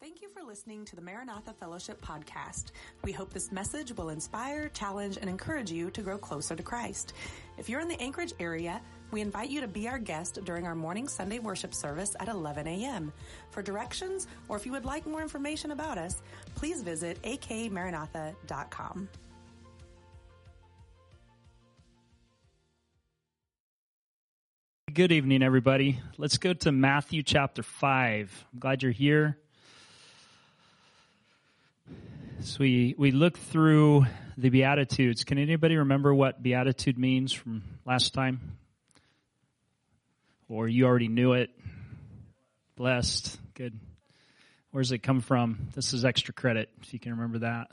Thank you for listening to the Maranatha Fellowship Podcast. We hope this message will inspire, challenge, and encourage you to grow closer to Christ. If you're in the Anchorage area, we invite you to be our guest during our morning Sunday worship service at 11 a.m. For directions, or if you would like more information about us, please visit akmaranatha.com. Good evening, everybody. Let's go to Matthew chapter 5. I'm glad you're here. So we look through the Beatitudes. Can anybody remember what Beatitude means from last time? Or you already knew it? Blessed. Good. Where does it come from? This is extra credit, if you can remember that.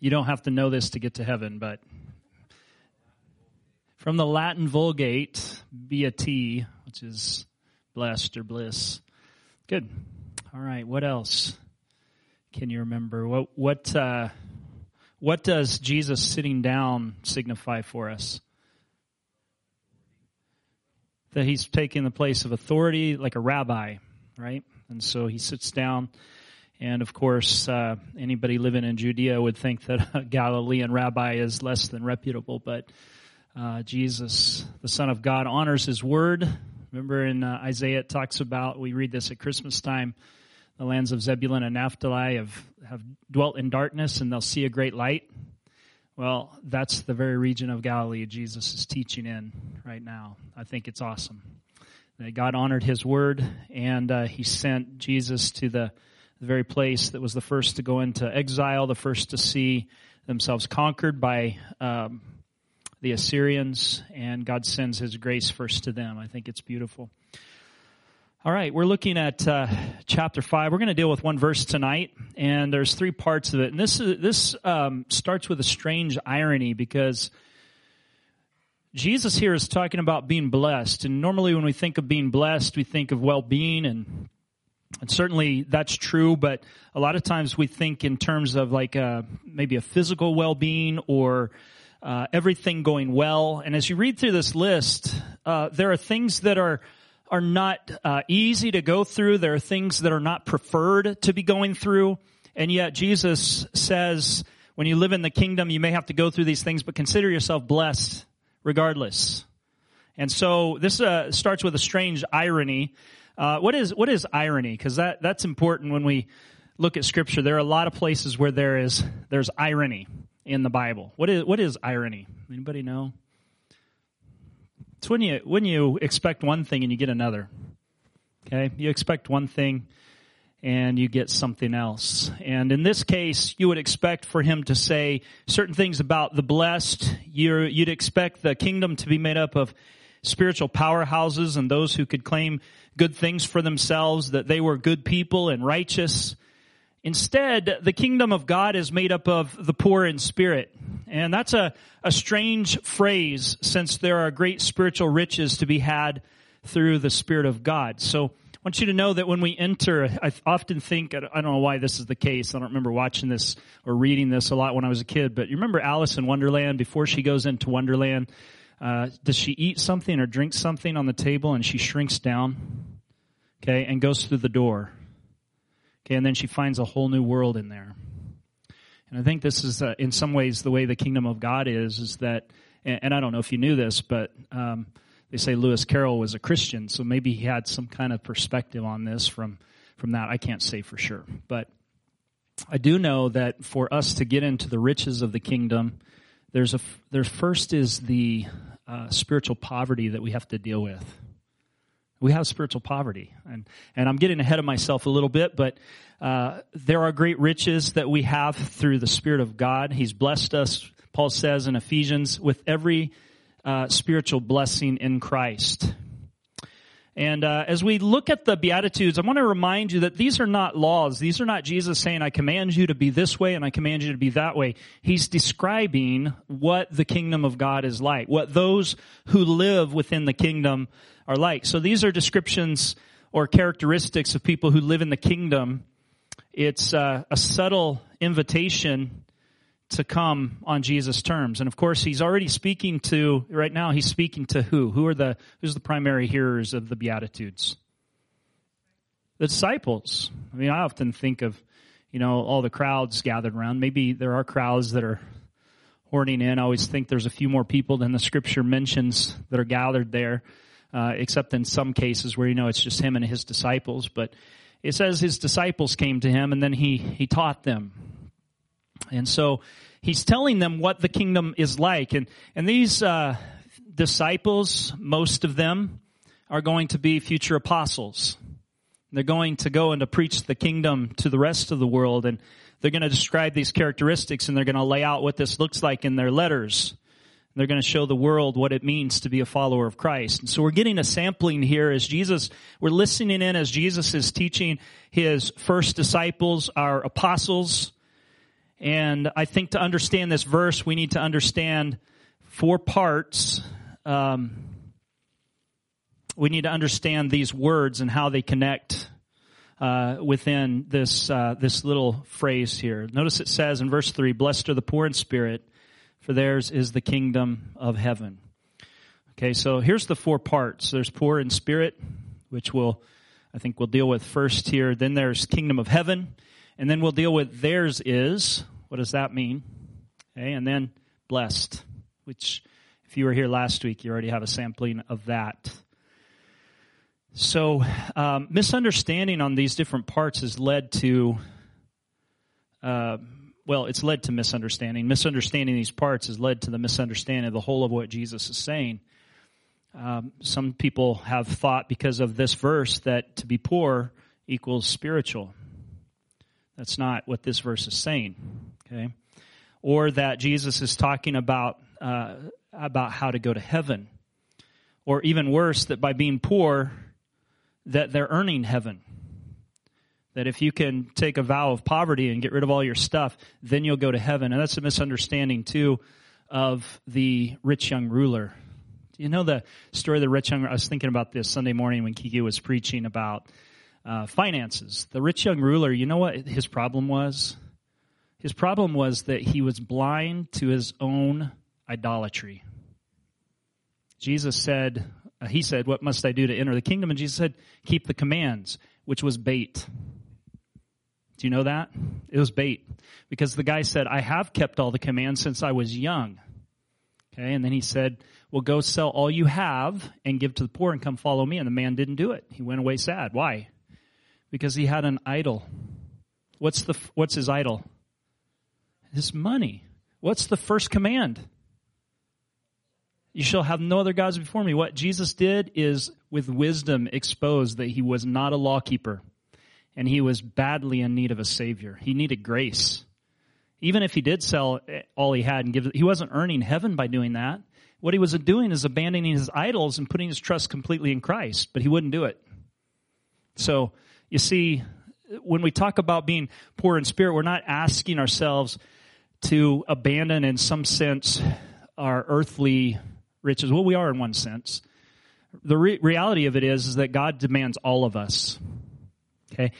You don't have to know this to get to heaven, but... From the Latin Vulgate, beati, which is blessed or bliss. Good. All right. What else can you remember? What does Jesus sitting down signify for us? That he's taking the place of authority, like a rabbi, right? And so he sits down. And of course, anybody living in Judea would think that a Galilean rabbi is less than reputable, but Jesus, the Son of God, honors his word. Remember in Isaiah it talks about, we read this at Christmas time, the lands of Zebulun and Naphtali have dwelt in darkness and they'll see a great light. Well, that's the very region of Galilee Jesus is teaching in right now. I think it's awesome that God honored his word, and he sent Jesus to the very place that was the first to go into exile, the first to see themselves conquered by the Assyrians, and God sends his grace first to them. I think it's beautiful. All right, we're looking at chapter 5. We're going to deal with one verse tonight, and there's three parts of it. And this starts with a strange irony, because Jesus here is talking about being blessed. And normally when we think of being blessed, we think of well-being, and certainly that's true, but a lot of times we think in terms of like maybe a physical well-being or everything going well. And as you read through this list, there are things that are not easy to go through. There are things that are not preferred to be going through. And yet Jesus says, when you live in the kingdom, you may have to go through these things, but consider yourself blessed regardless. And so this starts with a strange irony. What is irony? Because that's important when we look at Scripture. There are a lot of places where there's irony in the Bible. What is irony? Anybody know? It's when you expect one thing and you get another. Okay? You expect one thing and you get something else. And in this case, you would expect for him to say certain things about the blessed. You'd expect the kingdom to be made up of spiritual powerhouses and those who could claim good things for themselves, that they were good people and righteous. Instead, the kingdom of God is made up of the poor in spirit. And that's a strange phrase, since there are great spiritual riches to be had through the Spirit of God. So I want you to know that when we enter, I often think, I don't know why this is the case. I don't remember watching this or reading this a lot when I was a kid. But you remember Alice in Wonderland? Before she goes into Wonderland, does she eat something or drink something on the table and she shrinks down, okay, and goes through the door? Okay, and then she finds a whole new world in there. And I think this is, in some ways, the way the kingdom of God is that, and I don't know if you knew this, but they say Lewis Carroll was a Christian, so maybe he had some kind of perspective on this from that. I can't say for sure. But I do know that for us to get into the riches of the kingdom, there first is the spiritual poverty that we have to deal with. We have spiritual poverty, and I'm getting ahead of myself a little bit, but there are great riches that we have through the Spirit of God. He's blessed us, Paul says in Ephesians, with every spiritual blessing in Christ. And as we look at the Beatitudes, I want to remind you that these are not laws. These are not Jesus saying, I command you to be this way and I command you to be that way. He's describing what the kingdom of God is like, what those who live within the kingdom are like. So these are descriptions or characteristics of people who live in the kingdom. It's a subtle invitation to come on Jesus' terms. And of course, he's already speaking to, right now, he's speaking to who? Who's the primary hearers of the Beatitudes? The disciples. I mean, I often think of, you know, all the crowds gathered around. Maybe there are crowds that are horning in. I always think there's a few more people than the Scripture mentions that are gathered there, except in some cases where, you know, it's just him and his disciples. But it says his disciples came to him, and then he taught them. And so he's telling them what the kingdom is like. And these disciples, most of them, are going to be future apostles. They're going to go and to preach the kingdom to the rest of the world, and they're going to describe these characteristics, and they're going to lay out what this looks like in their letters. And they're going to show the world what it means to be a follower of Christ. And so we're getting a sampling here as Jesus, we're listening in as Jesus is teaching his first disciples, our apostles. And I think to understand this verse, we need to understand four parts. We need to understand these words and how they connect within this little phrase here. Notice it says in verse 3, "Blessed are the poor in spirit, for theirs is the kingdom of heaven." Okay, so here's the four parts. There's poor in spirit, which we'll deal with first here. Then there's kingdom of heaven, and then we'll deal with theirs is. What does that mean? Okay, and then blessed, which if you were here last week, you already have a sampling of that. So misunderstanding on these different parts has led to, it's led to misunderstanding. Misunderstanding these parts has led to the misunderstanding of the whole of what Jesus is saying. Some people have thought because of this verse that to be poor equals spiritual. That's not what this verse is saying, okay? Or that Jesus is talking about how to go to heaven. Or even worse, that by being poor, that they're earning heaven. That if you can take a vow of poverty and get rid of all your stuff, then you'll go to heaven. And that's a misunderstanding, too, of the rich young ruler. You know the story of the rich young ruler? I was thinking about this Sunday morning when Kiki was preaching about finances. The rich young ruler, you know what his problem was? His problem was that he was blind to his own idolatry. Jesus said, "What must I do to enter the kingdom?" And Jesus said, "Keep the commands," which was bait. Do you know that? It was bait. Because the guy said, "I have kept all the commands since I was young." Okay, and then he said, "Well, go sell all you have and give to the poor and come follow me." And the man didn't do it. He went away sad. Why? Because he had an idol. What's his idol? His money. What's the first command? "You shall have no other gods before me." What Jesus did is with wisdom exposed that he was not a lawkeeper and he was badly in need of a savior. He needed grace. Even if he did sell all he had and give, he wasn't earning heaven by doing that. What he was doing is abandoning his idols and putting his trust completely in Christ, but he wouldn't do it. So you see, when we talk about being poor in spirit, we're not asking ourselves to abandon in some sense our earthly riches. Well, we are in one sense. The reality of it is that God demands all of us. Okay,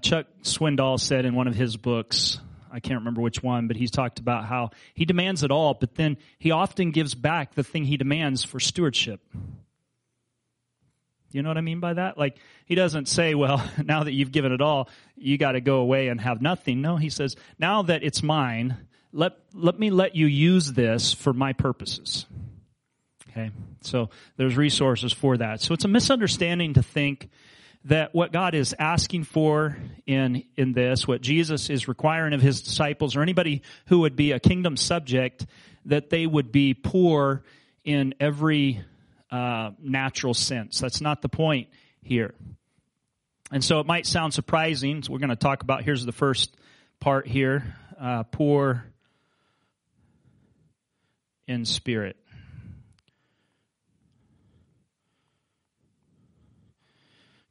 Chuck Swindoll said in one of his books, I can't remember which one, but he's talked about how he demands it all, but then he often gives back the thing he demands for stewardship. You know what I mean by that? Like, he doesn't say, "Well, now that you've given it all, you got to go away and have nothing." No, he says, "Now that it's mine, let me let you use this for my purposes." Okay, so there's resources for that. So it's a misunderstanding to think that what God is asking for in this, what Jesus is requiring of his disciples or anybody who would be a kingdom subject, that they would be poor in every natural sense. That's not the point here. And so it might sound surprising. So we're going to talk about, here's the first part here, poor in spirit.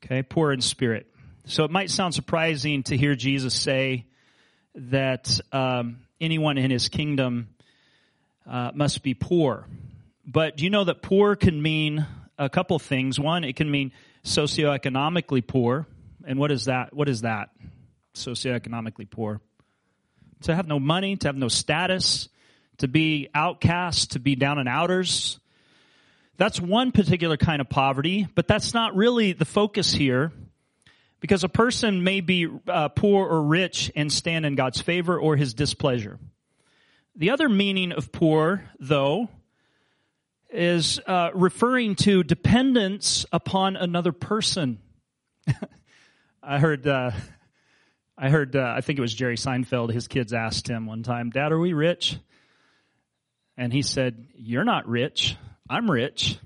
Okay, poor in spirit. So it might sound surprising to hear Jesus say that anyone in his kingdom must be poor. But do you know that poor can mean a couple things? One, it can mean socioeconomically poor. And what is that? What is that? Socioeconomically poor. To have no money, to have no status, to be outcast, to be down and outers. That's one particular kind of poverty, but that's not really the focus here Because a person may be poor or rich and stand in God's favor or his displeasure. The other meaning of poor, though, is referring to dependence upon another person. I heard, I think it was Jerry Seinfeld, his kids asked him one time, "Dad, are we rich?" And he said, "You're not rich. I'm rich."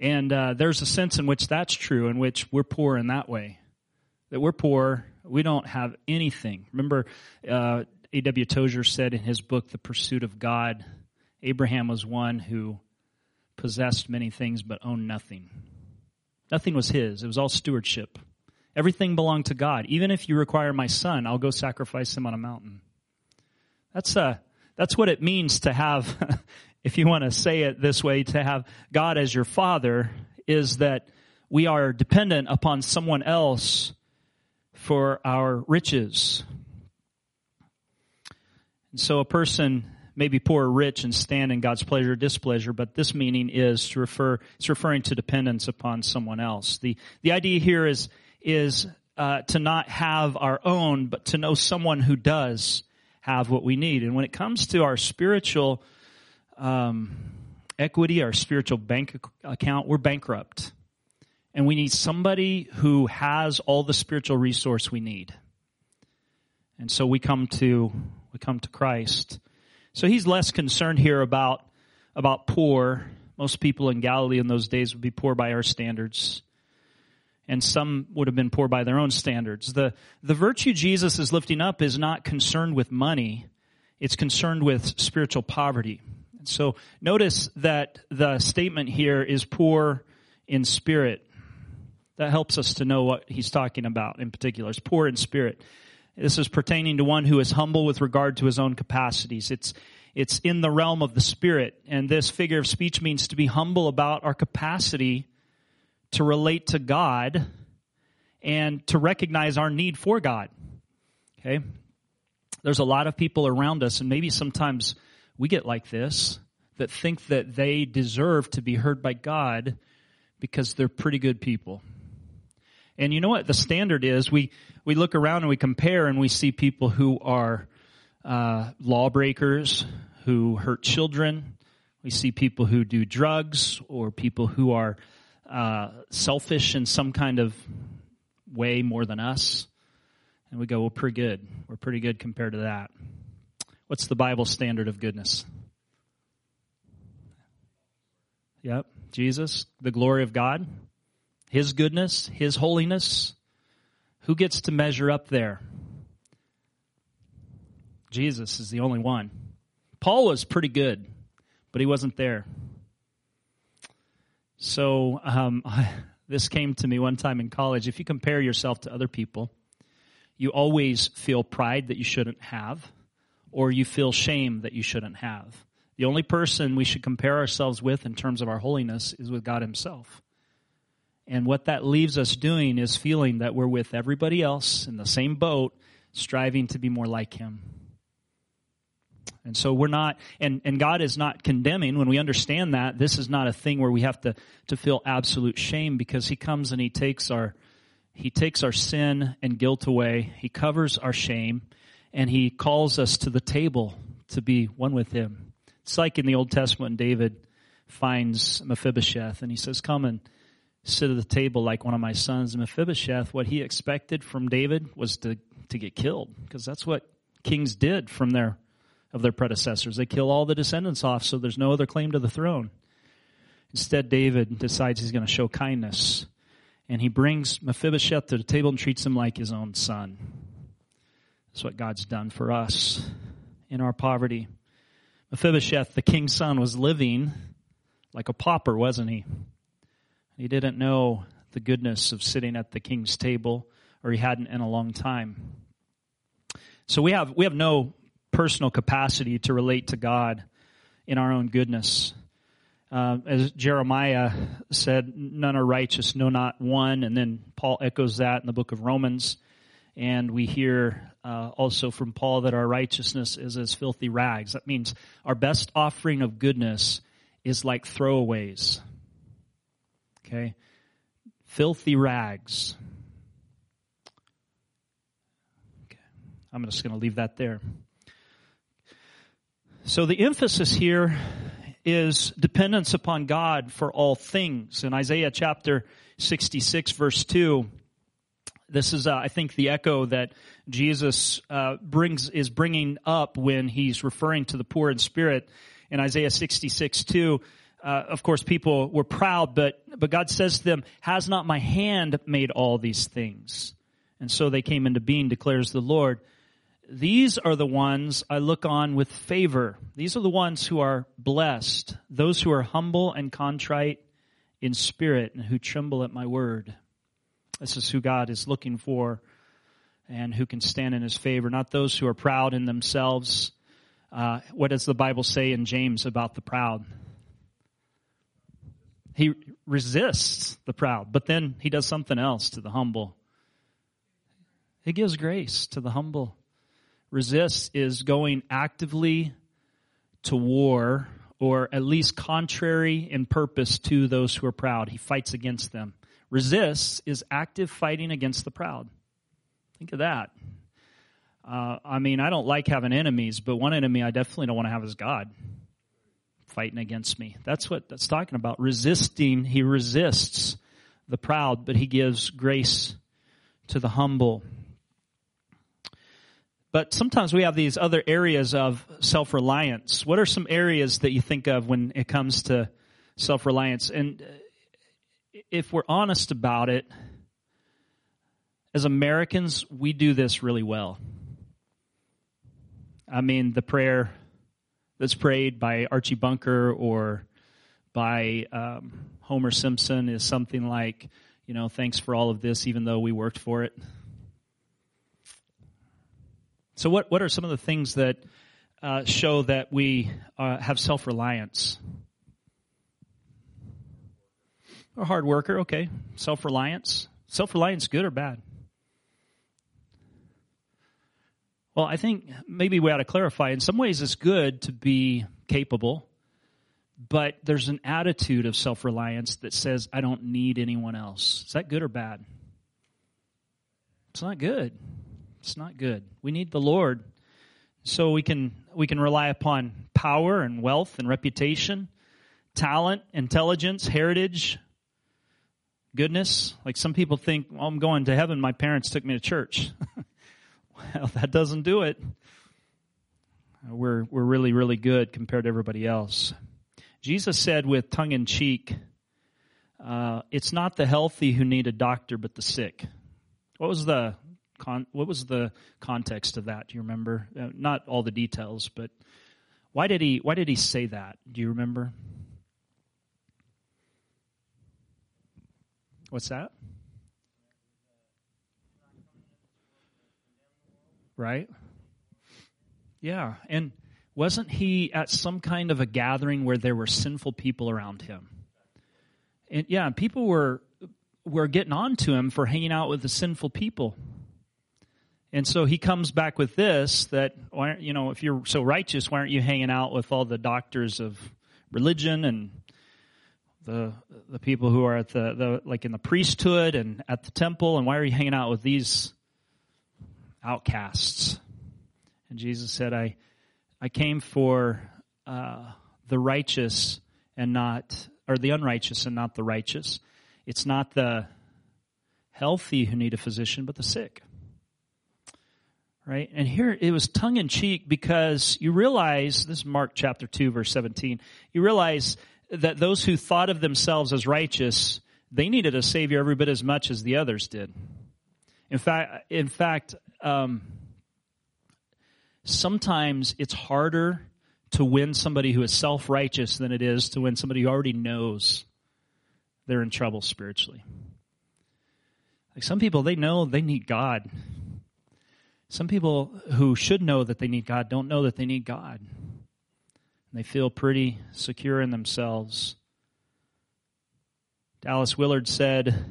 And there's a sense in which that's true, in which we're poor in that way, that we're poor, we don't have anything. Remember, A.W. Tozer said in his book, The Pursuit of God, Abraham was one who possessed many things but owned nothing. Nothing was his. It was all stewardship. Everything belonged to God. Even if you require my son, I'll go sacrifice him on a mountain. That's what it means to have, if you want to say it this way, to have God as your father, is that we are dependent upon someone else for our riches. And so a person may be poor or rich and stand in God's pleasure or displeasure, but this meaning is to refer, it's referring to dependence upon someone else. The idea here is to not have our own, but to know someone who does have what we need. And when it comes to our spiritual equity, our spiritual bank account, we're bankrupt. And we need somebody who has all the spiritual resource we need. And so we come to Christ. So he's less concerned here about poor. Most people in Galilee in those days would be poor by our standards. And some would have been poor by their own standards. The virtue Jesus is lifting up is not concerned with money. It's concerned with spiritual poverty. And so notice that the statement here is poor in spirit. That helps us to know what he's talking about in particular. It's poor in spirit. This is pertaining to one who is humble with regard to his own capacities. It's in the realm of the spirit. And this figure of speech means to be humble about our capacity to relate to God and to recognize our need for God. Okay? There's a lot of people around us, and maybe sometimes we get like this, that think that they deserve to be heard by God because they're pretty good people. And you know what the standard is? We look around and we compare and we see people who are lawbreakers, who hurt children. We see people who do drugs or people who are selfish in some kind of way more than us. And we go, well, pretty good. We're pretty good compared to that. What's the Bible standard of goodness? Yep, Jesus, the glory of God. His goodness, his holiness, who gets to measure up there? Jesus is the only one. Paul was pretty good, but he wasn't there. So this came to me one time in college. If you compare yourself to other people, you always feel pride that you shouldn't have, or you feel shame that you shouldn't have. The only person we should compare ourselves with in terms of our holiness is with God himself. And what that leaves us doing is feeling that we're with everybody else in the same boat, striving to be more like him. And so we're not, and God is not condemning. When we understand that, this is not a thing where we have to feel absolute shame, because he comes and he takes our sin and guilt away. He covers our shame, and he calls us to the table to be one with him. It's like in the Old Testament when David finds Mephibosheth, and he says, "Come and sit at the table like one of my sons." Mephibosheth, what he expected from David was to get killed, because that's what kings did from their predecessors. They kill all the descendants off, so there's no other claim to the throne. Instead, David decides he's going to show kindness, and he brings Mephibosheth to the table and treats him like his own son. That's what God's done for us in our poverty. Mephibosheth, the king's son, was living like a pauper, wasn't he? He didn't know the goodness of sitting at the king's table, or he hadn't in a long time. So we have no personal capacity to relate to God in our own goodness. As Jeremiah said, none are righteous, no, not one. And then Paul echoes that in the book of Romans. And we hear also from Paul that our righteousness is as filthy rags. That means our best offering of goodness is like throwaways. Okay, filthy rags. Okay. I'm just going to leave that there. So the emphasis here is dependence upon God for all things. In Isaiah chapter 66, verse 2, this is, I think, the echo that Jesus is bringing up when he's referring to the poor in spirit. In Isaiah 66, 2, of course, people were proud, but God says to them, "Has not my hand made all these things? And so they came into being, declares the Lord. These are the ones I look on with favor. These are the ones who are blessed, those who are humble and contrite in spirit and who tremble at my word." This is who God is looking for and who can stand in his favor, not those who are proud in themselves. What does the Bible say in James about the proud? He resists the proud, but then he does something else to the humble. He gives grace to the humble. Resist is going actively to war, or at least contrary in purpose to those who are proud. He fights against them. Resist is active fighting against the proud. Think of that. I don't like having enemies, but one enemy I definitely don't want to have is God fighting against me. That's what that's talking about. Resisting, he resists the proud, but he gives grace to the humble. But sometimes we have these other areas of self-reliance. What are some areas that you think of when it comes to self-reliance? And if we're honest about it, as Americans, we do this really well. I mean, the prayer that's prayed by Archie Bunker or by Homer Simpson is something like, you know, thanks for all of this, even though we worked for it. So what are some of the things that show that we have self-reliance? A hard worker, okay. Self-reliance. Self-reliance, good or bad? Well, I think maybe we ought to clarify. In some ways it's good to be capable, but there's an attitude of self-reliance that says, I don't need anyone else. Is that good or bad? It's not good. It's not good. We need the Lord so we can rely upon power and wealth and reputation, talent, intelligence, heritage, goodness. Like some people think, well, I'm going to heaven. My parents took me to church. Well, that doesn't do it. We're really, really good compared to everybody else. Jesus said with tongue in cheek, it's not the healthy who need a doctor, but the sick. What was the context of that? Do you remember? Not all the details, but why did he say that? Do you remember? What's that? Right? Yeah, and wasn't he at some kind of a gathering where there were sinful people around him? And yeah, people were getting on to him for hanging out with the sinful people. And so he comes back with this, that, you know, if you're so righteous, why aren't you hanging out with all the doctors of religion and the people who are at the in the priesthood and at the temple, and why are you hanging out with these outcasts? And Jesus said, I came for the righteous and not, or the unrighteous and not the righteous. It's not the healthy who need a physician, but the sick. Right? And here it was tongue in cheek because you realize, this is Mark chapter 2, verse 17, you realize that those who thought of themselves as righteous, they needed a Savior every bit as much as the others did. In fact, sometimes it's harder to win somebody who is self-righteous than it is to win somebody who already knows they're in trouble spiritually. Like some people, they know they need God. Some people who should know that they need God don't know that they need God. And they feel pretty secure in themselves. Dallas Willard said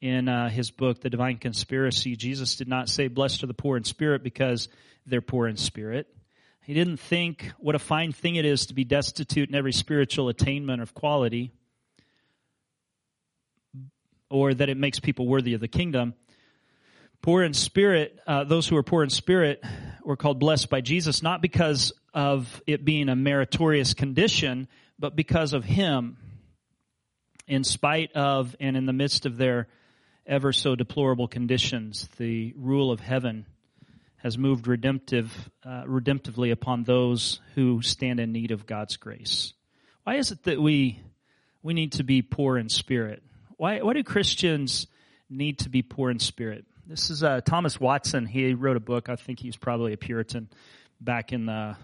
in his book, The Divine Conspiracy, Jesus did not say, blessed are the poor in spirit because they're poor in spirit. He didn't think what a fine thing it is to be destitute in every spiritual attainment of quality. or that it makes people worthy of the kingdom. Poor in spirit, those who are poor in spirit were called blessed by Jesus, not because of it being a meritorious condition, but because of Him, in spite of and in the midst of their ever so deplorable conditions. The rule of heaven has moved redemptively upon those who stand in need of God's grace. Why is it that we need to be poor in spirit? Why do Christians need to be poor in spirit? This is Thomas Watson. He wrote a book. I think he's probably a Puritan back in the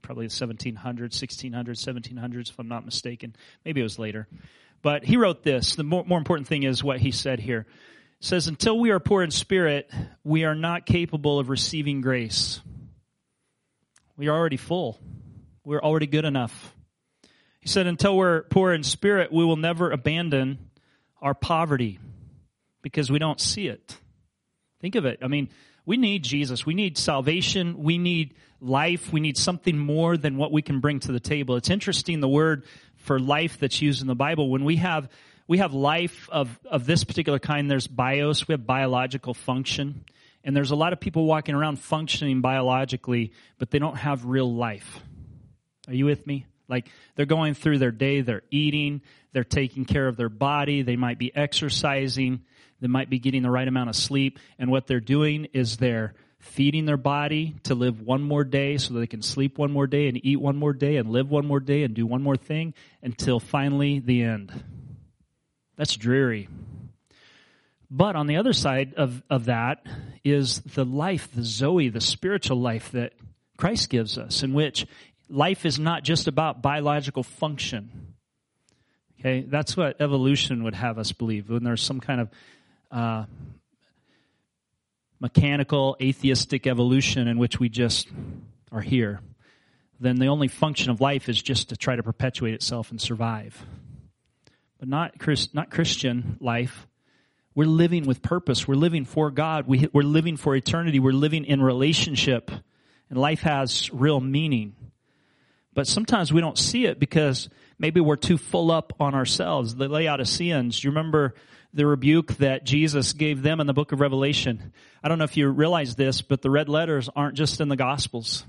probably the 1700s, if I'm not mistaken. Maybe it was later. But he wrote this. The more important thing is what he said here. It says, until we are poor in spirit, we are not capable of receiving grace. We are already full. We're already good enough. He said, until we're poor in spirit, we will never abandon our poverty because we don't see it. Think of it. I mean, we need Jesus. We need salvation. We need life. We need something more than what we can bring to the table. It's interesting, the word for life that's used in the Bible. When we have life of this particular kind, there's bios. We have biological function. And there's a lot of people walking around functioning biologically, but they don't have real life. Are you with me? Like, they're going through their day, they're eating, they're taking care of their body, they might be exercising, they might be getting the right amount of sleep, and what they're doing is they're feeding their body to live one more day so that they can sleep one more day and eat one more day and live one more day and do one more thing until finally the end. That's dreary. But on the other side of that is the life, the Zoe, the spiritual life that Christ gives us, in which life is not just about biological function, okay? That's what evolution would have us believe, when there's some kind of mechanical, atheistic evolution in which we just are here. Then the only function of life is just to try to perpetuate itself and survive. But not Christian life. We're living with purpose. We're living for God. We're living for eternity. We're living in relationship, and life has real meaning. But sometimes we don't see it because maybe we're too full up on ourselves. The Laodiceans, you remember the rebuke that Jesus gave them in the book of Revelation? I don't know if you realize this, but the red letters aren't just in the Gospels.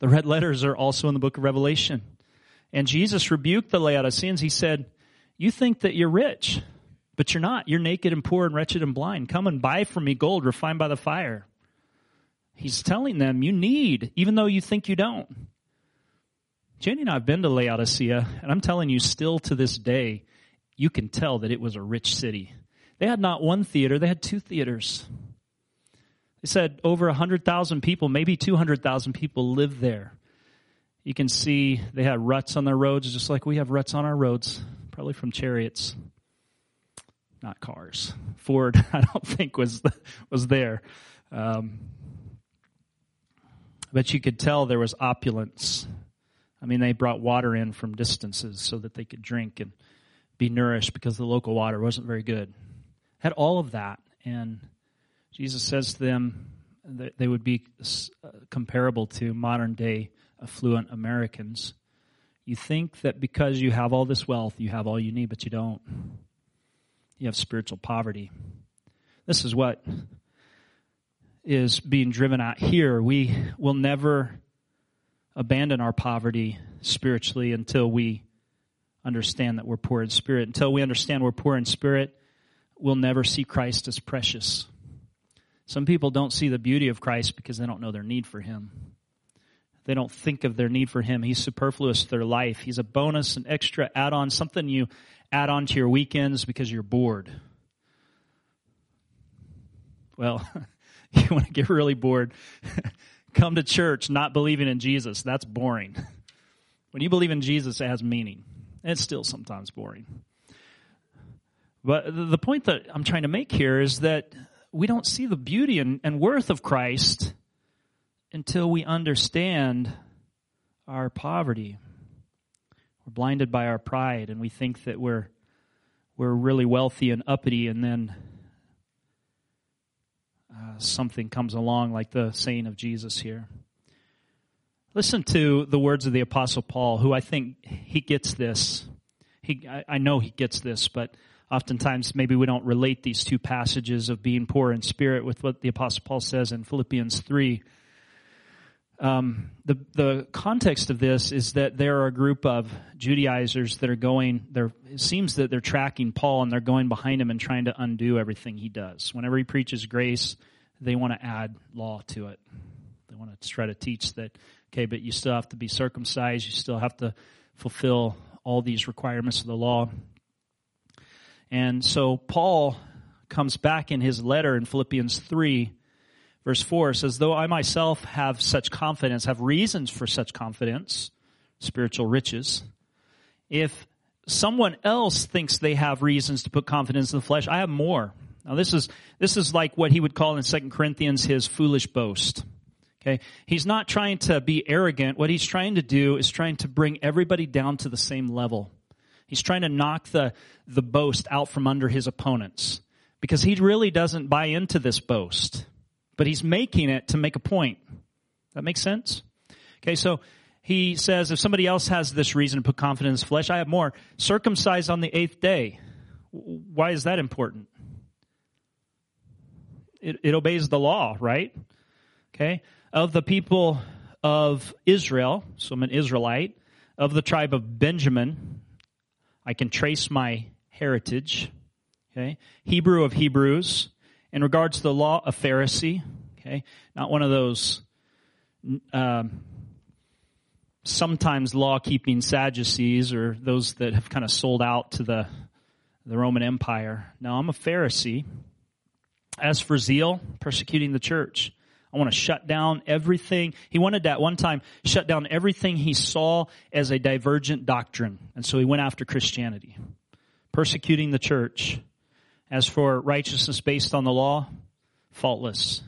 The red letters are also in the book of Revelation. And Jesus rebuked the Laodiceans. He said, you think that you're rich, but you're not. You're naked and poor and wretched and blind. Come and buy from me gold refined by the fire. He's telling them you need, even though you think you don't. Jenny and I have been to Laodicea, and I'm telling you, still to this day, you can tell that it was a rich city. They had not one theater, they had two theaters. They said over 100,000 people, maybe 200,000 people lived there. You can see they had ruts on their roads, just like we have ruts on our roads, probably from chariots, not cars. Ford, I don't think, was there. But you could tell there was opulence. I mean, they brought water in from distances so that they could drink and be nourished because the local water wasn't very good. Had all of that, and Jesus says to them that they would be comparable to modern-day affluent Americans. You think that because you have all this wealth, you have all you need, but you don't. You have spiritual poverty. This is what is being driven out here. We will never abandon our poverty spiritually until we understand that we're poor in spirit. Until we understand we're poor in spirit, we'll never see Christ as precious. Some people don't see the beauty of Christ because they don't know their need for Him. They don't think of their need for Him. He's superfluous to their life. He's a bonus, an extra add-on, something you add on to your weekends because you're bored. Well, you want to get really bored. Come to church not believing in Jesus. That's boring. When you believe in Jesus, it has meaning. And it's still sometimes boring. But the point that I'm trying to make here is that we don't see the beauty and worth of Christ until we understand our poverty. We're blinded by our pride, and we think that we're really wealthy and uppity, and then something comes along, like the saying of Jesus here. Listen to the words of the Apostle Paul, who I think he gets this. I know he gets this, but Oftentimes, maybe we don't relate these two passages of being poor in spirit with what the Apostle Paul says in Philippians 3. The context of this is that there are a group of Judaizers that are going, it seems that they're tracking Paul and they're going behind him and trying to undo everything he does. Whenever he preaches grace, they want to add law to it. They want to try to teach that, okay, but you still have to be circumcised, you still have to fulfill all these requirements of the law. And so Paul comes back in his letter in Philippians 3, verse 4, says, though I myself have such confidence, have reasons for such confidence, spiritual riches, if someone else thinks they have reasons to put confidence in the flesh, I have more. Now this is like what he would call in 2 Corinthians his foolish boast. Okay, he's not trying to be arrogant. What he's trying to do is trying to bring everybody down to the same level. He's trying to knock the boast out from under his opponents because he really doesn't buy into this boast, but he's making it to make a point. That makes sense? Okay, so he says, if somebody else has this reason to put confidence in his flesh, I have more. Circumcised on the eighth day. Why is that important? It obeys the law, right? Okay, of the people of Israel, so I'm an Israelite, of the tribe of Benjamin, I can trace my heritage, okay? Hebrew of Hebrews. In regards to the law, a Pharisee, okay? Not one of those sometimes law-keeping Sadducees or those that have kind of sold out to the Roman Empire. No, I'm a Pharisee. As for zeal, persecuting the church. I want to shut down everything. He wanted that one time, shut down everything he saw as a divergent doctrine. And so he went after Christianity, persecuting the church. As for righteousness based on the law, faultless.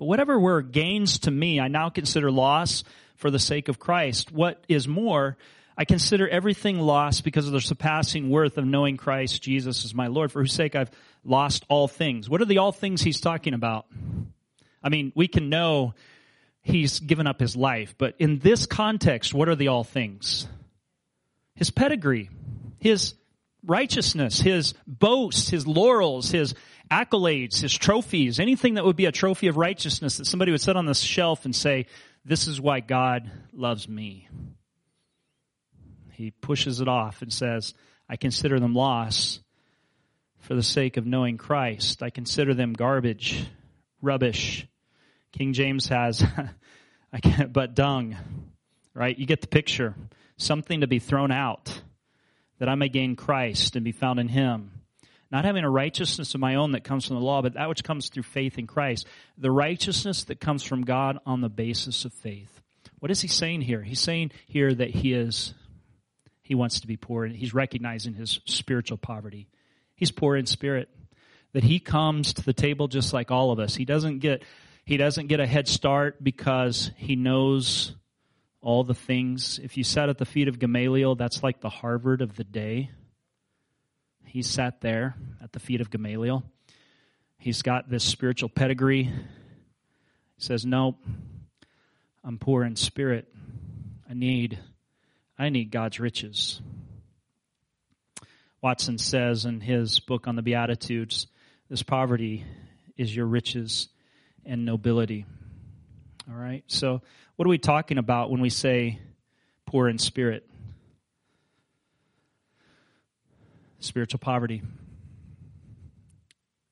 But whatever were gains to me, I now consider loss for the sake of Christ. What is more, I consider everything lost because of the surpassing worth of knowing Christ Jesus as my Lord, for whose sake I've lost all things. What are the all things he's talking about? I mean, we can know he's given up his life, but in this context, what are the all things? His pedigree, his righteousness, his boast, his laurels, his accolades, his trophies, anything that would be a trophy of righteousness that somebody would set on the shelf and say, this is why God loves me. He pushes it off and says, I consider them loss for the sake of knowing Christ. I consider them garbage, rubbish. King James has, I can't, but dung, right? You get the picture. Something to be thrown out, that I may gain Christ and be found in him. Not having a righteousness of my own that comes from the law, but that which comes through faith in Christ. The righteousness that comes from God on the basis of faith. What is he saying here? He's saying here that he wants to be poor, and he's recognizing his spiritual poverty. He's poor in spirit. That he comes to the table just like all of us. He doesn't get a head start because he knows all the things. If you sat at the feet of Gamaliel, that's like the Harvard of the day. He sat there at the feet of Gamaliel. He's got this spiritual pedigree. He says, no, I'm poor in spirit. I need God's riches. Watson says in his book on the Beatitudes, this poverty is your riches and nobility. All right, so what are we talking about when we say poor in spirit? Spiritual poverty.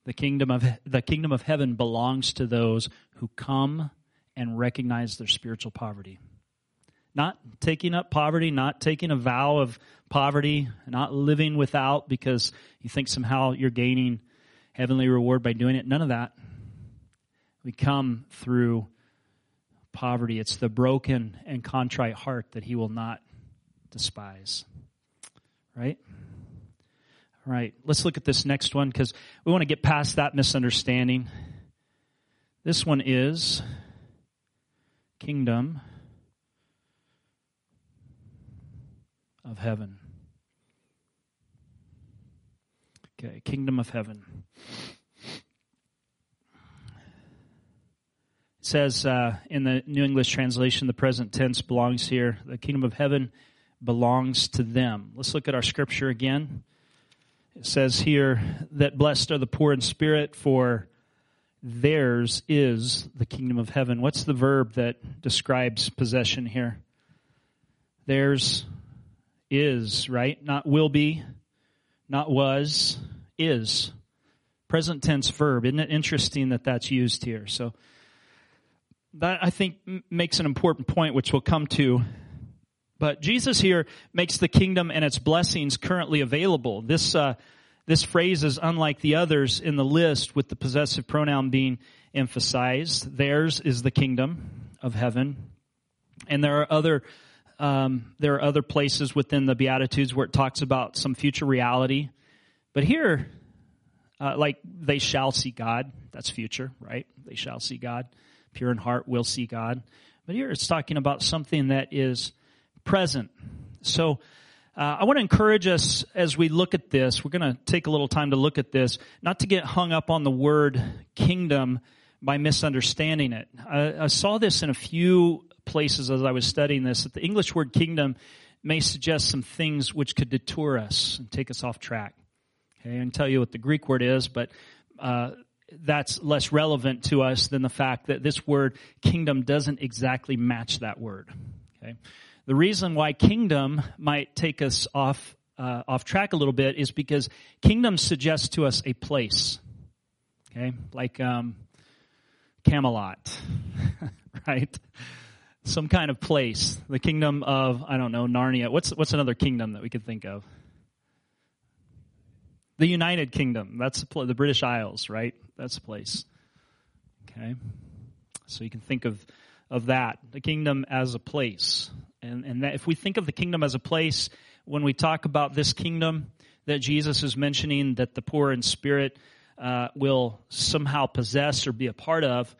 The kingdom of heaven belongs to those who come and recognize their spiritual poverty. Not taking up poverty, not taking a vow of poverty, not living without because you think somehow you're gaining heavenly reward by doing it. None of that. We come through poverty. It's the broken and contrite heart that he will not despise. Right? All right, let's look at this next one because we want to get past that misunderstanding. This one is kingdom of heaven. Okay, kingdom of heaven. It says in the New English translation, the present tense belongs here. The kingdom of heaven belongs to them. Let's look at our scripture again. It says here that blessed are the poor in spirit, for theirs is the kingdom of heaven. What's the verb that describes possession here? Theirs is, right? Not will be, not was, is. Present tense verb. Isn't it interesting that that's used here? So that, I think, makes an important point, which we'll come to. But Jesus here makes the kingdom and its blessings currently available. This phrase is unlike the others in the list, with the possessive pronoun being emphasized. Theirs is the kingdom of heaven. And there are other places within the Beatitudes where it talks about some future reality. But here, like they shall see God, that's future, right? They shall see God. Pure in heart will see God. But here it's talking about something that is present. So I want to encourage us as we look at this. We're going to take a little time to look at this, not to get hung up on the word kingdom by misunderstanding it. I saw this in a few places as I was studying this, that the English word kingdom may suggest some things which could detour us and take us off track. Okay, I can tell you what the Greek word is, but that's less relevant to us than the fact that this word kingdom doesn't exactly match that word. Okay. The reason why kingdom might take us off track a little bit is because kingdom suggests to us a place, okay, like Camelot, right? Some kind of place. The kingdom of, I don't know, Narnia. What's another kingdom that we could think of? The United Kingdom. That's the British Isles, right? That's a place. Okay, so you can think of that, the kingdom as a place. And that if we think of the kingdom as a place, when we talk about this kingdom that Jesus is mentioning that the poor in spirit will somehow possess or be a part of,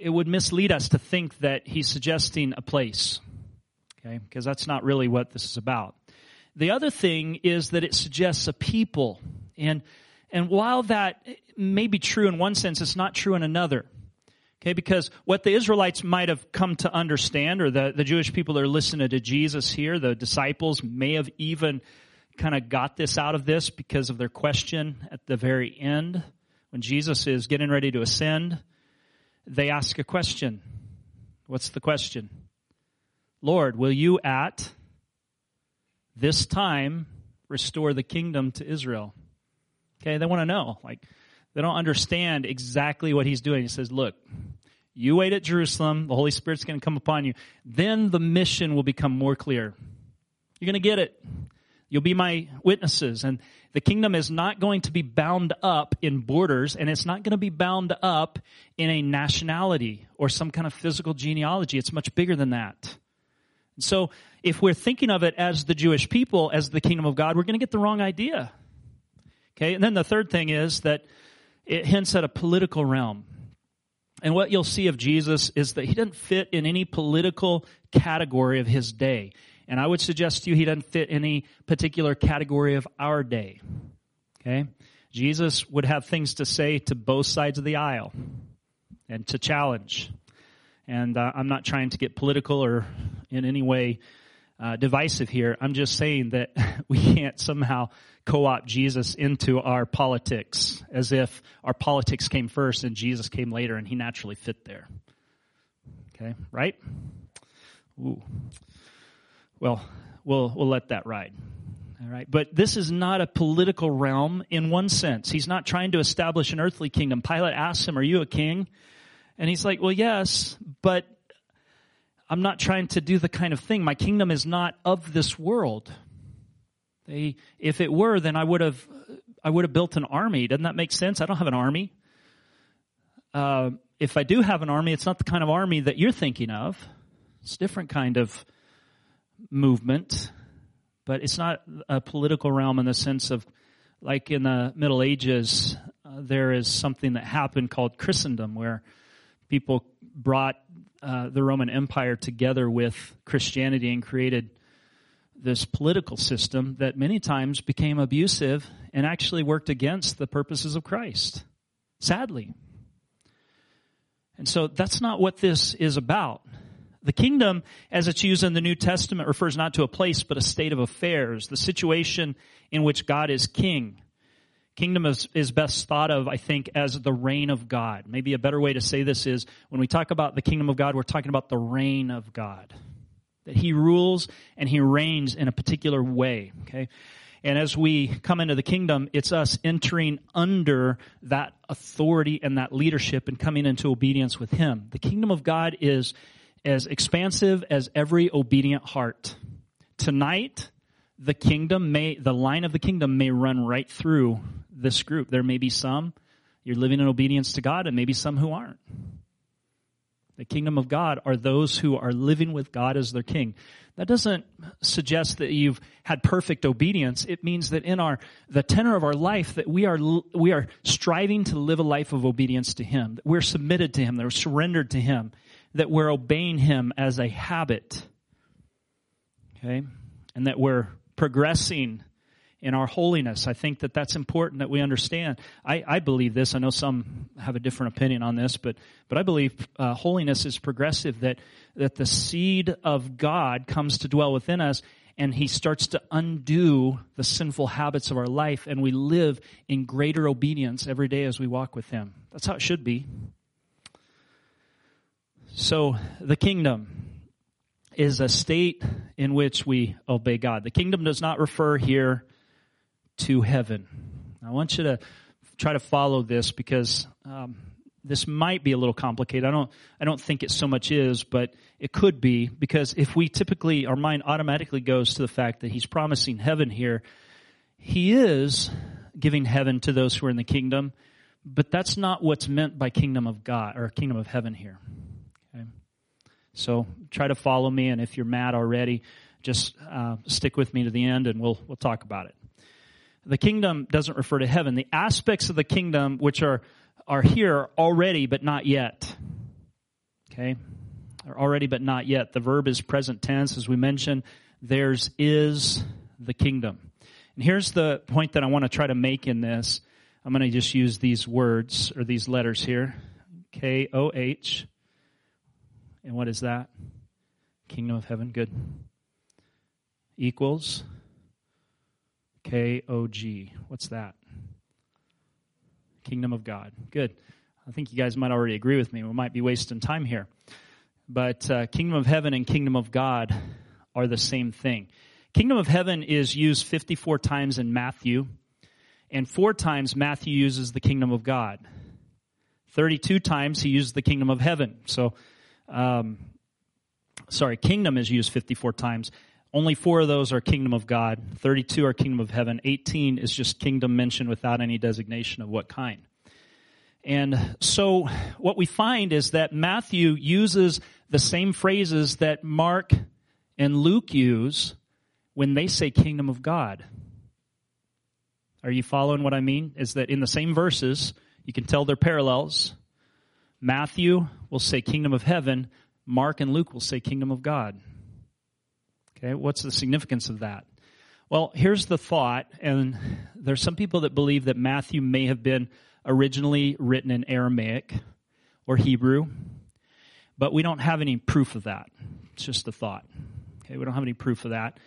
it would mislead us to think that he's suggesting a place, okay? Because that's not really what this is about. The other thing is that it suggests a people. And while that may be true in one sense, it's not true in another. Okay, because what the Israelites might have come to understand, or the Jewish people that are listening to Jesus here, the disciples may have even kind of got this out of this because of their question at the very end. When Jesus is getting ready to ascend, they ask a question. What's the question? Lord, will you at this time restore the kingdom to Israel? Okay, they want to know, like, they don't understand exactly what he's doing. He says, look, you wait at Jerusalem. The Holy Spirit's going to come upon you. Then the mission will become more clear. You're going to get it. You'll be my witnesses. And the kingdom is not going to be bound up in borders, and it's not going to be bound up in a nationality or some kind of physical genealogy. It's much bigger than that. And so if we're thinking of it as the Jewish people, as the kingdom of God, we're going to get the wrong idea. Okay, and then the third thing is that it hints at a political realm. And what you'll see of Jesus is that he doesn't fit in any political category of his day. And I would suggest to you he doesn't fit any particular category of our day. Okay? Jesus would have things to say to both sides of the aisle and to challenge. And I'm not trying to get political or in any way divisive here. I'm just saying that we can't somehow co-opt Jesus into our politics as if our politics came first and Jesus came later and he naturally fit there. Okay, right? Ooh. Well, we'll let that ride. All right, but this is not a political realm in one sense. He's not trying to establish an earthly kingdom. Pilate asks him, "Are you a king?" And he's like, "Well, yes, but I'm not trying to do the kind of thing. My kingdom is not of this world. If it were, then I would have built an army. Doesn't that make sense? I don't have an army. If I do have an army, it's not the kind of army that you're thinking of. It's a different kind of movement, but it's not a political realm in the sense of, like in the Middle Ages, there is something that happened called Christendom, where people brought the Roman Empire together with Christianity and created this political system that many times became abusive and actually worked against the purposes of Christ, sadly. And so that's not what this is about. The kingdom, as it's used in the New Testament, refers not to a place, but a state of affairs, the situation in which God is king. Kingdom is best thought of, I think, as the reign of God. Maybe a better way to say this is, when we talk about the kingdom of God, we're talking about the reign of God. That he rules and he reigns in a particular way, okay? And as we come into the kingdom, it's us entering under that authority and that leadership and coming into obedience with him. The kingdom of God is as expansive as every obedient heart. Tonight, the line of the kingdom may run right through this group. There may be some you're living in obedience to God, and maybe some who aren't. The kingdom of God are those who are living with God as their king. That doesn't suggest that you've had perfect obedience. It means that in the tenor of our life, that we are striving to live a life of obedience to him, that we're submitted to him, that we're surrendered to him, that we're obeying him as a habit, okay, and that we're progressing in our holiness. I think that that's important that we understand. I believe this. I know some have a different opinion on this, but I believe holiness is progressive, that the seed of God comes to dwell within us, and he starts to undo the sinful habits of our life, and we live in greater obedience every day as we walk with him. That's how it should be. So the kingdom is a state in which we obey God. The kingdom does not refer here to heaven. I want you to try to follow this, because this might be a little complicated. I don't think it so much is, but it could be, because if we typically, our mind automatically goes to the fact that he's promising heaven here. He is giving heaven to those who are in the kingdom, but that's not what's meant by kingdom of God or kingdom of heaven here. So try to follow me, and if you're mad already, just stick with me to the end, and we'll talk about it. The kingdom doesn't refer to heaven. The aspects of the kingdom which are here already but not yet, okay, are already but not yet. The verb is present tense. As we mentioned, theirs is the kingdom. And here's the point that I want to try to make in this. I'm going to just use these words or these letters here, K-O-H. And what is that? Kingdom of heaven, good. Equals K-O-G. What's that? Kingdom of God, good. I think you guys might already agree with me. We might be wasting time here. But kingdom of heaven and kingdom of God are the same thing. Kingdom of heaven is used 54 times in Matthew, and 4 times Matthew uses the kingdom of God. 32 times he uses the kingdom of heaven. So, kingdom is used 54 times. Only 4 of those are kingdom of God. 32 are kingdom of heaven. 18 is just kingdom mentioned without any designation of what kind. And so what we find is that Matthew uses the same phrases that Mark and Luke use when they say kingdom of God. Are you following what I mean? Is that in the same verses, you can tell they're parallels. Matthew will say kingdom of heaven. Mark and Luke will say kingdom of God. Okay, what's the significance of that? Well, here's the thought, and there's some people that believe that Matthew may have been originally written in Aramaic or Hebrew, but we don't have any proof of that. It's just a thought. Okay, we don't have any proof of that.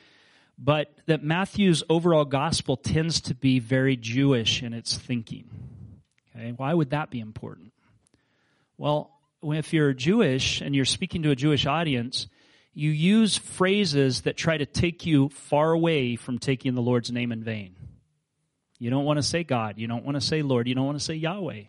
But that Matthew's overall gospel tends to be very Jewish in its thinking. Okay, why would that be important? Well, if you're Jewish and you're speaking to a Jewish audience, you use phrases that try to take you far away from taking the Lord's name in vain. You don't want to say God. You don't want to say Lord. You don't want to say Yahweh.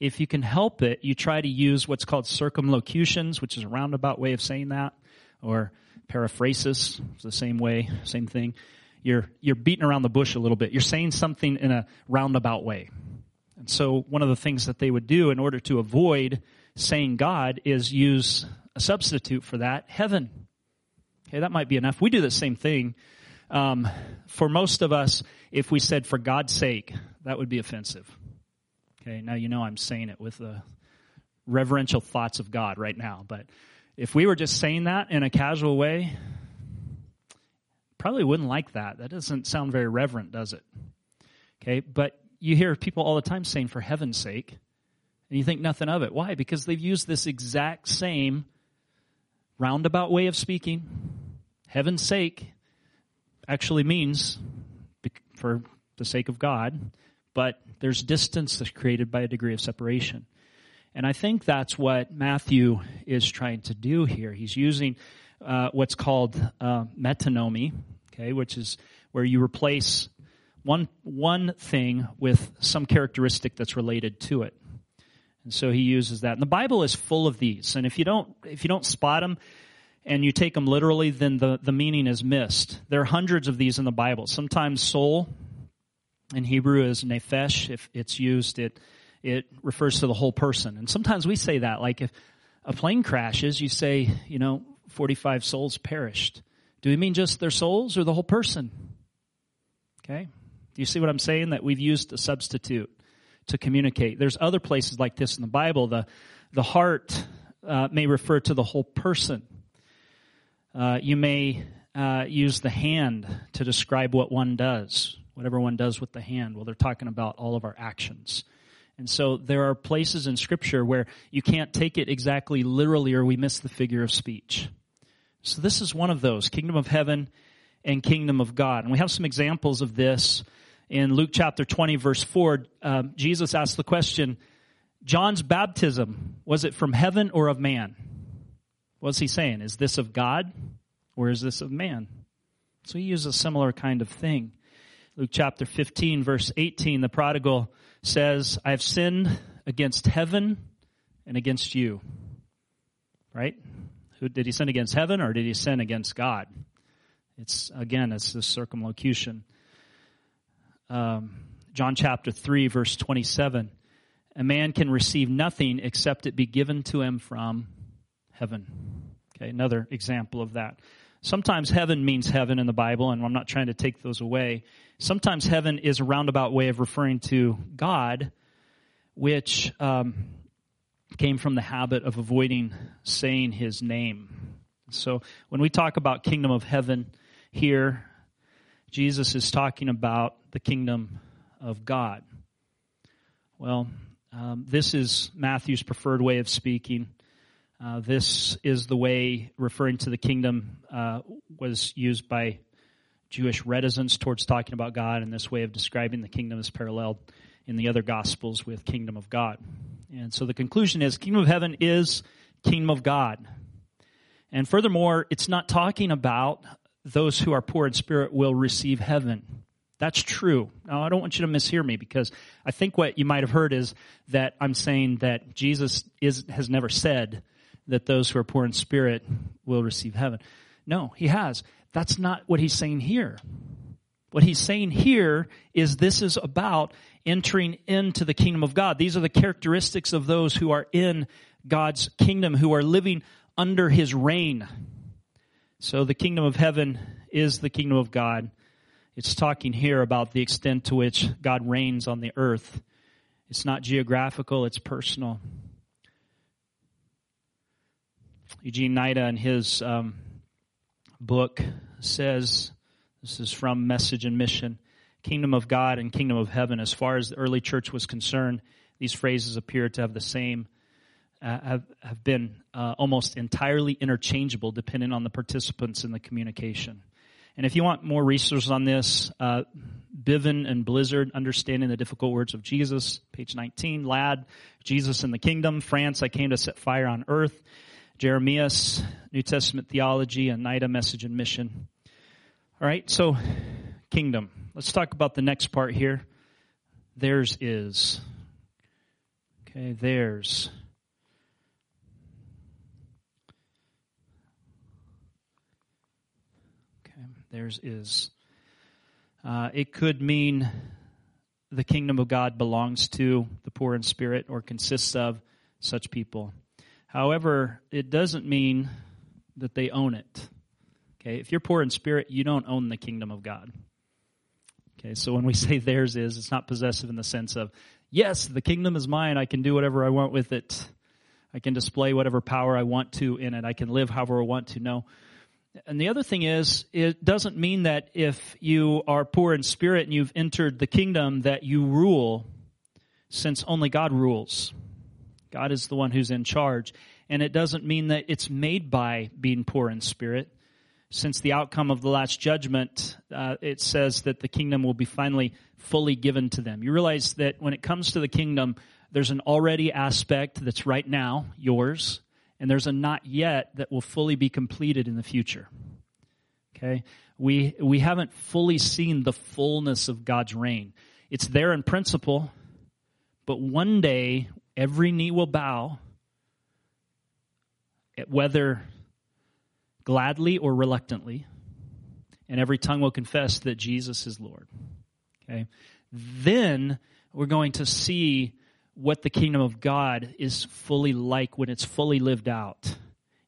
If you can help it, you try to use what's called circumlocutions, which is a roundabout way of saying that, or paraphrasis, it's the same way, same thing. You're beating around the bush a little bit. You're saying something in a roundabout way. And so one of the things that they would do in order to avoid saying God is use a substitute for that, heaven. Okay, that might be enough. We do the same thing. For most of us, if we said for God's sake, that would be offensive. Okay, now you know I'm saying it with the reverential thoughts of God right now. But if we were just saying that in a casual way, probably wouldn't like that. That doesn't sound very reverent, does it? Okay, but you hear people all the time saying, for heaven's sake, and you think nothing of it. Why? Because they've used this exact same roundabout way of speaking, heaven's sake actually means for the sake of God, but there's distance that's created by a degree of separation. And I think that's what Matthew is trying to do here. He's using what's called metonymy, okay, which is where you replace one thing with some characteristic that's related to it. And so he uses that. And the Bible is full of these. And if you don't spot them and you take them literally, then the meaning is missed. There are hundreds of these in the Bible. Sometimes soul in Hebrew is nephesh. If it's used, it refers to the whole person. And sometimes we say that, like if a plane crashes, you say, 45 souls perished. Do we mean just their souls or the whole person? Okay? Do you see what I'm saying? That we've used a substitute to communicate. There's other places like this in the Bible. The heart may refer to the whole person. You may use the hand to describe what one does, whatever one does with the hand. Well, they're talking about all of our actions. And so there are places in Scripture where you can't take it exactly literally or we miss the figure of speech. So this is one of those, kingdom of heaven and kingdom of God. And we have some examples of this. In Luke chapter 20, verse 4, Jesus asked the question, John's baptism, was it from heaven or of man? What's he saying? Is this of God or is this of man? So he uses a similar kind of thing. Luke chapter 15, verse 18, the prodigal says, I've sinned against heaven and against you. Right? Did he sin against heaven or did he sin against God? It's the circumlocution. John chapter 3, verse 27. A man can receive nothing except it be given to him from heaven. Okay, another example of that. Sometimes heaven means heaven in the Bible, and I'm not trying to take those away. Sometimes heaven is a roundabout way of referring to God, which came from the habit of avoiding saying his name. So when we talk about kingdom of heaven here, Jesus is talking about the kingdom of God. Well, this is Matthew's preferred way of speaking. This is the way referring to the kingdom was used by Jewish reticence towards talking about God, and this way of describing the kingdom is paralleled in the other Gospels with kingdom of God. And so the conclusion is kingdom of heaven is kingdom of God. And furthermore, it's not talking about those who are poor in spirit will receive heaven. That's true. Now, I don't want you to mishear me, because I think what you might have heard is that I'm saying that Jesus has never said that those who are poor in spirit will receive heaven. No, he has. That's not what he's saying here. What he's saying here is this is about entering into the kingdom of God. These are the characteristics of those who are in God's kingdom, who are living under his reign. So the kingdom of heaven is the kingdom of God. It's talking here about the extent to which God reigns on the earth. It's not geographical, it's personal. Eugene Nida, in his book, says, this is from Message and Mission, kingdom of God and kingdom of heaven. As far as the early church was concerned, these phrases appear to have the same, have been almost entirely interchangeable depending on the participants in the communication. And if you want more resources on this, Biven and Blizzard, Understanding the Difficult Words of Jesus, page 19, Ladd, Jesus in the Kingdom, France, I came to set fire on earth, Jeremias, New Testament Theology, and Nida, Message and Mission. All right, so kingdom. Let's talk about the next part here. Theirs is. Okay, theirs. Okay, theirs is. It could mean the kingdom of God belongs to the poor in spirit or consists of such people. However, it doesn't mean that they own it. Okay, if you're poor in spirit, you don't own the kingdom of God. Okay, so when we say theirs is, it's not possessive in the sense of, yes, the kingdom is mine, I can do whatever I want with it. I can display whatever power I want to in it. I can live however I want to. No. And the other thing is, it doesn't mean that if you are poor in spirit and you've entered the kingdom that you rule, since only God rules. God is the one who's in charge, and it doesn't mean that it's made by being poor in spirit. Since the outcome of the last judgment, it says that the kingdom will be finally fully given to them. You realize that when it comes to the kingdom, there's an already aspect that's right now yours, and there's a not yet that will fully be completed in the future. Okay? We haven't fully seen the fullness of God's reign. It's there in principle, but one day every knee will bow, whether gladly or reluctantly, and every tongue will confess that Jesus is Lord. Okay? Then we're going to see what the kingdom of God is fully like when it's fully lived out.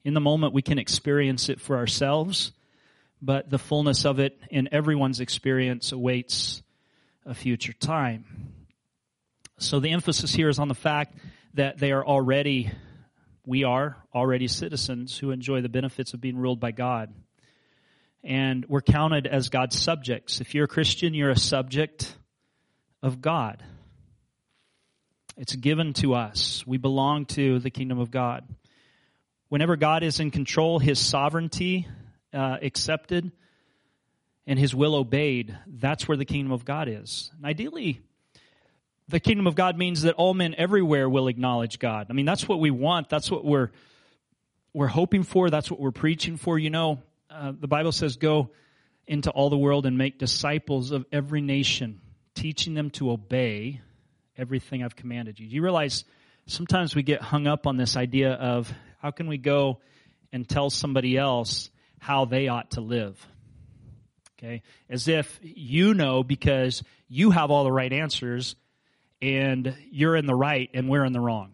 In the moment, we can experience it for ourselves, but the fullness of it in everyone's experience awaits a future time. So the emphasis here is on the fact that we are already citizens who enjoy the benefits of being ruled by God. And we're counted as God's subjects. If you're a Christian, you're a subject of God. It's given to us. We belong to the kingdom of God. Whenever God is in control, his sovereignty accepted and his will obeyed, that's where the kingdom of God is. And ideally, the kingdom of God means that all men everywhere will acknowledge God. I mean, that's what we want. That's what we're hoping for. That's what we're preaching for. You know, the Bible says, go into all the world and make disciples of every nation, teaching them to obey everything I've commanded you. Do you realize sometimes we get hung up on this idea of how can we go and tell somebody else how they ought to live? Okay? As if you know because you have all the right answers, and you're in the right, and we're in the wrong.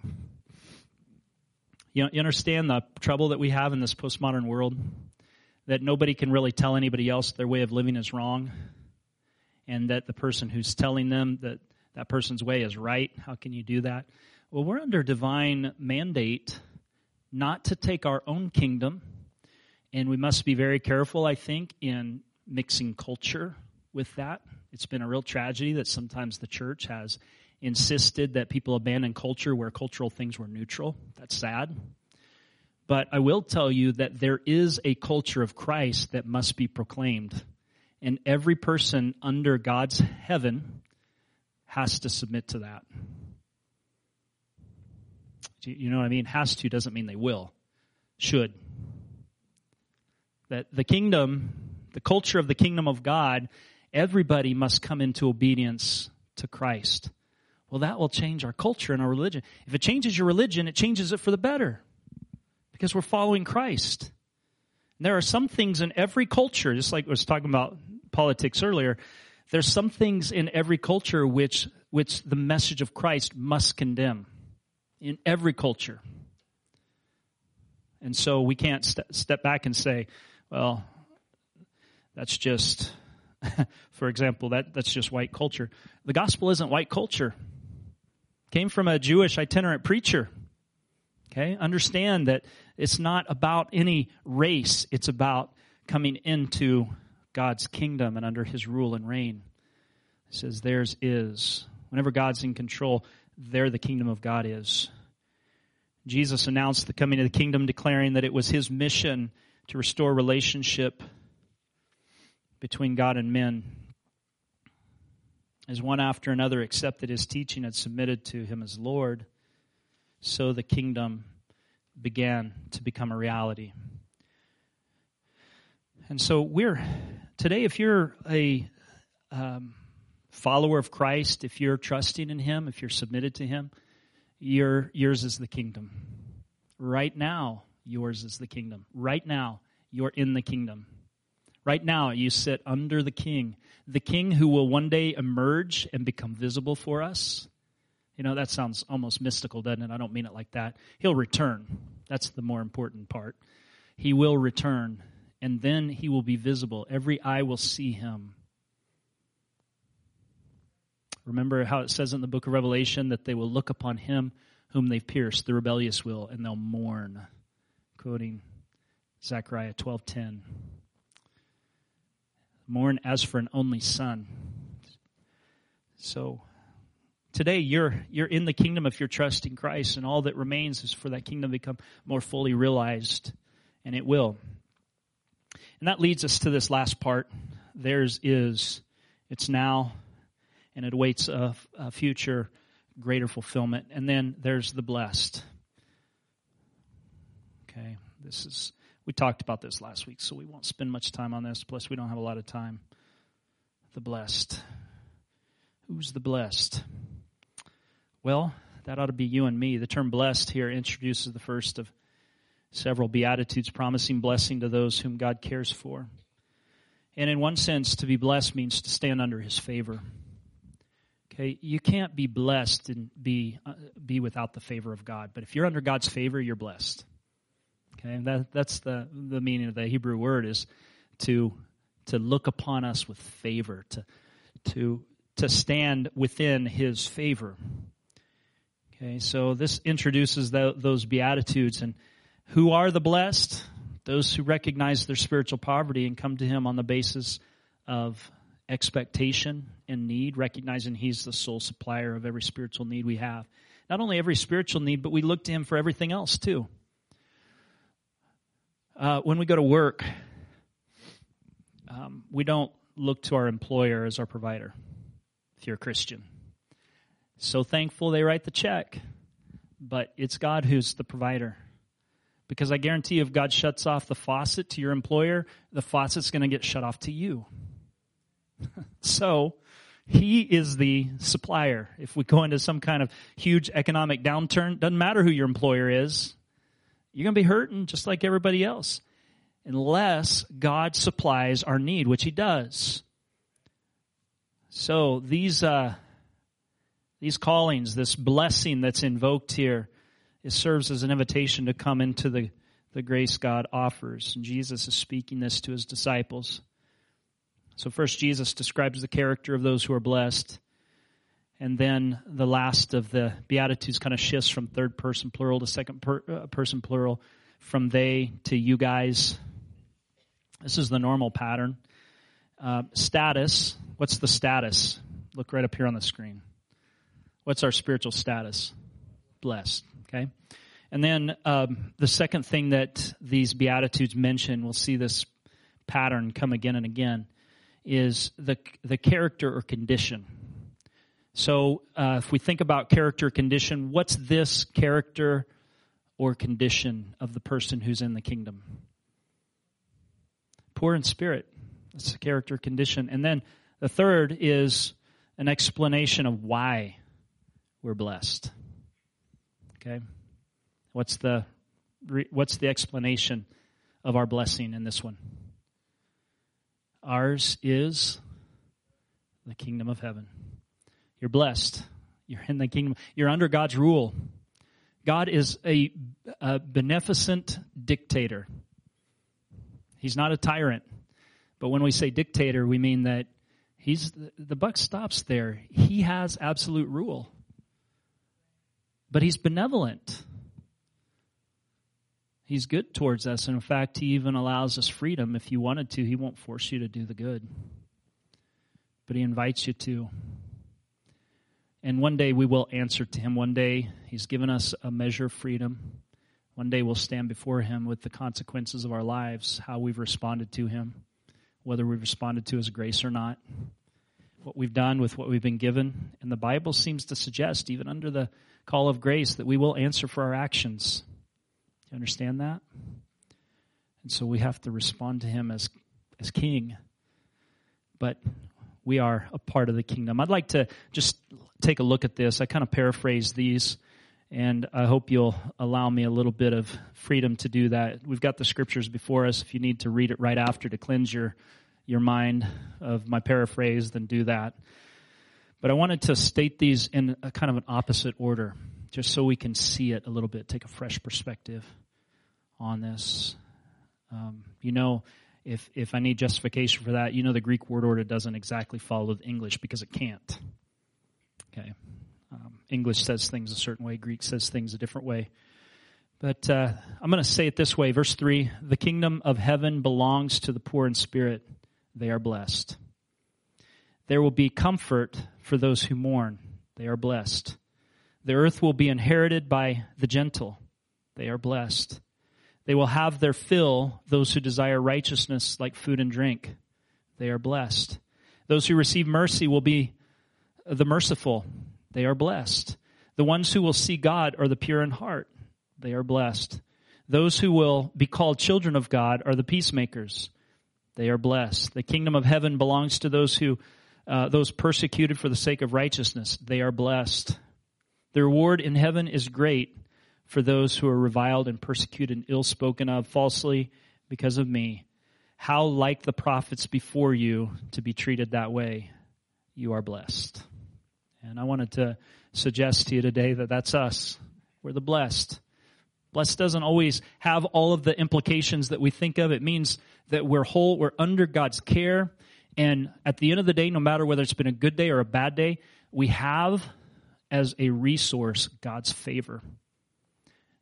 You know, you understand the trouble that we have in this postmodern world? That nobody can really tell anybody else their way of living is wrong, and that the person who's telling them that person's way is right. How can you do that? Well, we're under divine mandate not to take our own kingdom, and we must be very careful, I think, in mixing culture with that. It's been a real tragedy that sometimes the church has insisted that people abandon culture where cultural things were neutral. That's sad. But I will tell you that there is a culture of Christ that must be proclaimed. And every person under God's heaven has to submit to that. You know what I mean? Has to doesn't mean they will. Should. That the kingdom, the culture of the kingdom of God, everybody must come into obedience to Christ. Well, that will change our culture and our religion. If it changes your religion, it changes it for the better because we're following Christ. And there are some things in every culture, just like I was talking about politics earlier, there's some things in every culture which the message of Christ must condemn in every culture. And so we can't step back and say, well, that's just, for example, that's just white culture. The gospel isn't white culture. Came from a Jewish itinerant preacher. Okay? Understand that it's not about any race. It's about coming into God's kingdom and under his rule and reign. It says theirs is. Whenever God's in control, there the kingdom of God is. Jesus announced the coming of the kingdom, declaring that it was his mission to restore relationship between God and men, as one after another accepted his teaching and submitted to him as Lord, so the kingdom began to become a reality. And so today, if you're a follower of Christ, if you're trusting in him, if you're submitted to him, yours is the kingdom. Right now, yours is the kingdom. Right now, you're in the kingdom. Right now, you sit under the king who will one day emerge and become visible for us. You know, that sounds almost mystical, doesn't it? I don't mean it like that. He'll return. That's the more important part. He will return, and then he will be visible. Every eye will see him. Remember how it says in the book of Revelation that they will look upon him whom they've pierced, the rebellious will, and they'll mourn, quoting Zechariah 12:10. Mourn as for an only son. So today you're in the kingdom if you're trusting Christ, and all that remains is for that kingdom to become more fully realized, and it will. And that leads us to this last part. Theirs is, it's now, and it awaits a future greater fulfillment. And then there's the blessed. Okay, this is, we talked about this last week, so we won't spend much time on this, plus we don't have a lot of time. The blessed. Who's the blessed? Well, that ought to be you and me. The term blessed here introduces the first of several Beatitudes promising blessing to those whom God cares for. And in one sense, to be blessed means to stand under His favor. Okay, you can't be blessed and be without the favor of God. But if you're under God's favor, you're blessed. Okay, that's the meaning of the Hebrew word, is to look upon us with favor, to stand within His favor. Okay, so this introduces those Beatitudes. And who are the blessed? Those who recognize their spiritual poverty and come to Him on the basis of expectation and need, recognizing He's the sole supplier of every spiritual need we have. Not only every spiritual need, but we look to Him for everything else too. When we go to work, we don't look to our employer as our provider, if you're a Christian. So thankful they write the check, but it's God who's the provider. Because I guarantee you, if God shuts off the faucet to your employer, the faucet's going to get shut off to you. So He is the supplier. If we go into some kind of huge economic downturn, doesn't matter who your employer is, you're going to be hurting just like everybody else, unless God supplies our need, which He does. So these callings, this blessing that's invoked here, it serves as an invitation to come into the grace God offers. And Jesus is speaking this to His disciples. So first, Jesus describes the character of those who are blessed. And then the last of the Beatitudes kind of shifts from third person plural to second person plural, from they to you guys. This is the normal pattern. Status. What's the status? Look right up here on the screen. What's our spiritual status? Blessed. Okay, and then the second thing that these Beatitudes mention, we'll see this pattern come again and again, is the character or condition. So if we think about character or condition, what's this character or condition of the person who's in the kingdom? Poor in spirit. That's the character or condition. And then the third is an explanation of why we're blessed. Okay, what's the explanation of our blessing in this one? Ours is the kingdom of heaven. You're blessed. You're in the kingdom. You're under God's rule. God is a beneficent dictator. He's not a tyrant. But when we say dictator, we mean that the buck stops there. He has absolute rule. But He's benevolent. He's good towards us. And in fact, He even allows us freedom. If you wanted to, He won't force you to do the good. But He invites you to. And one day we will answer to Him. One day He's given us a measure of freedom. One day we'll stand before Him with the consequences of our lives, how we've responded to Him, whether we've responded to His grace or not, what we've done with what we've been given. And the Bible seems to suggest, even under the call of grace, that we will answer for our actions. You understand that? And so we have to respond to Him as King. But we are a part of the kingdom. I'd like to just take a look at this. I kind of paraphrase these, and I hope you'll allow me a little bit of freedom to do that. We've got the scriptures before us. If you need to read it right after to cleanse your mind of my paraphrase, then do that. But I wanted to state these in a kind of an opposite order, just so we can see it a little bit, take a fresh perspective on this. If I need justification for that, the Greek word order doesn't exactly follow the English, because it can't. Okay, English says things a certain way, Greek says things a different way. But I'm going to say it this way, verse 3, the kingdom of heaven belongs to the poor in spirit. They are blessed. There will be comfort for those who mourn. They are blessed. The earth will be inherited by the gentle. They are blessed. They will have their fill, those who desire righteousness like food and drink. They are blessed. Those who receive mercy will be the merciful. They are blessed. The ones who will see God are the pure in heart. They are blessed. Those who will be called children of God are the peacemakers. They are blessed. The kingdom of heaven belongs to those who, those persecuted for the sake of righteousness. They are blessed. The reward in heaven is great for those who are reviled and persecuted and ill-spoken of falsely because of me. How like the prophets before you to be treated that way. You are blessed. And I wanted to suggest to you today that that's us. We're the blessed. Blessed doesn't always have all of the implications that we think of. It means that we're whole, we're under God's care, and at the end of the day, no matter whether it's been a good day or a bad day, we have as a resource God's favor.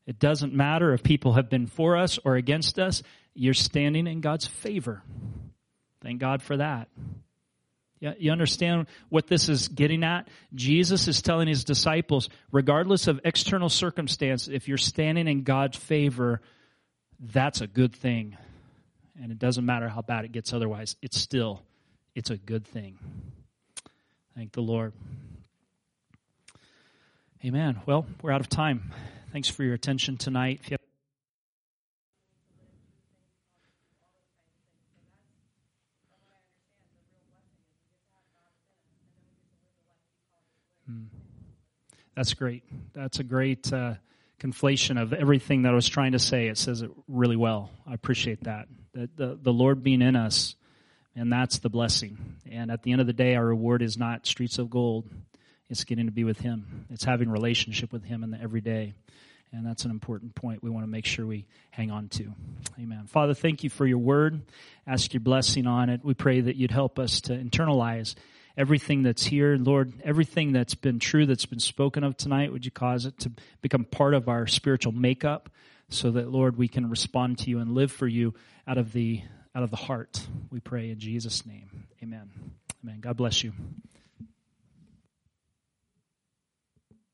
It doesn't matter if people have been for us or against us, you're standing in God's favor. Thank God for that. You understand what this is getting at? Jesus is telling his disciples, regardless of external circumstance, if you're standing in God's favor, that's a good thing. And it doesn't matter how bad it gets otherwise. It's a good thing. Thank the Lord. Amen. Well, we're out of time. Thanks for your attention tonight. If you have That's great. That's a great conflation of everything that I was trying to say. It says it really well. I appreciate that. The Lord being in us, and that's the blessing. And at the end of the day, our reward is not streets of gold. It's getting to be with Him. It's having relationship with Him in the everyday. And that's an important point we want to make sure we hang on to. Amen. Father, thank you for your word. Ask your blessing on it. We pray that you'd help us to internalize everything that's here, Lord, everything that's been true, that's been spoken of tonight, would you cause it to become part of our spiritual makeup so that, Lord, we can respond to you and live for you out of the heart. We pray in Jesus' name. Amen. Amen. God bless you.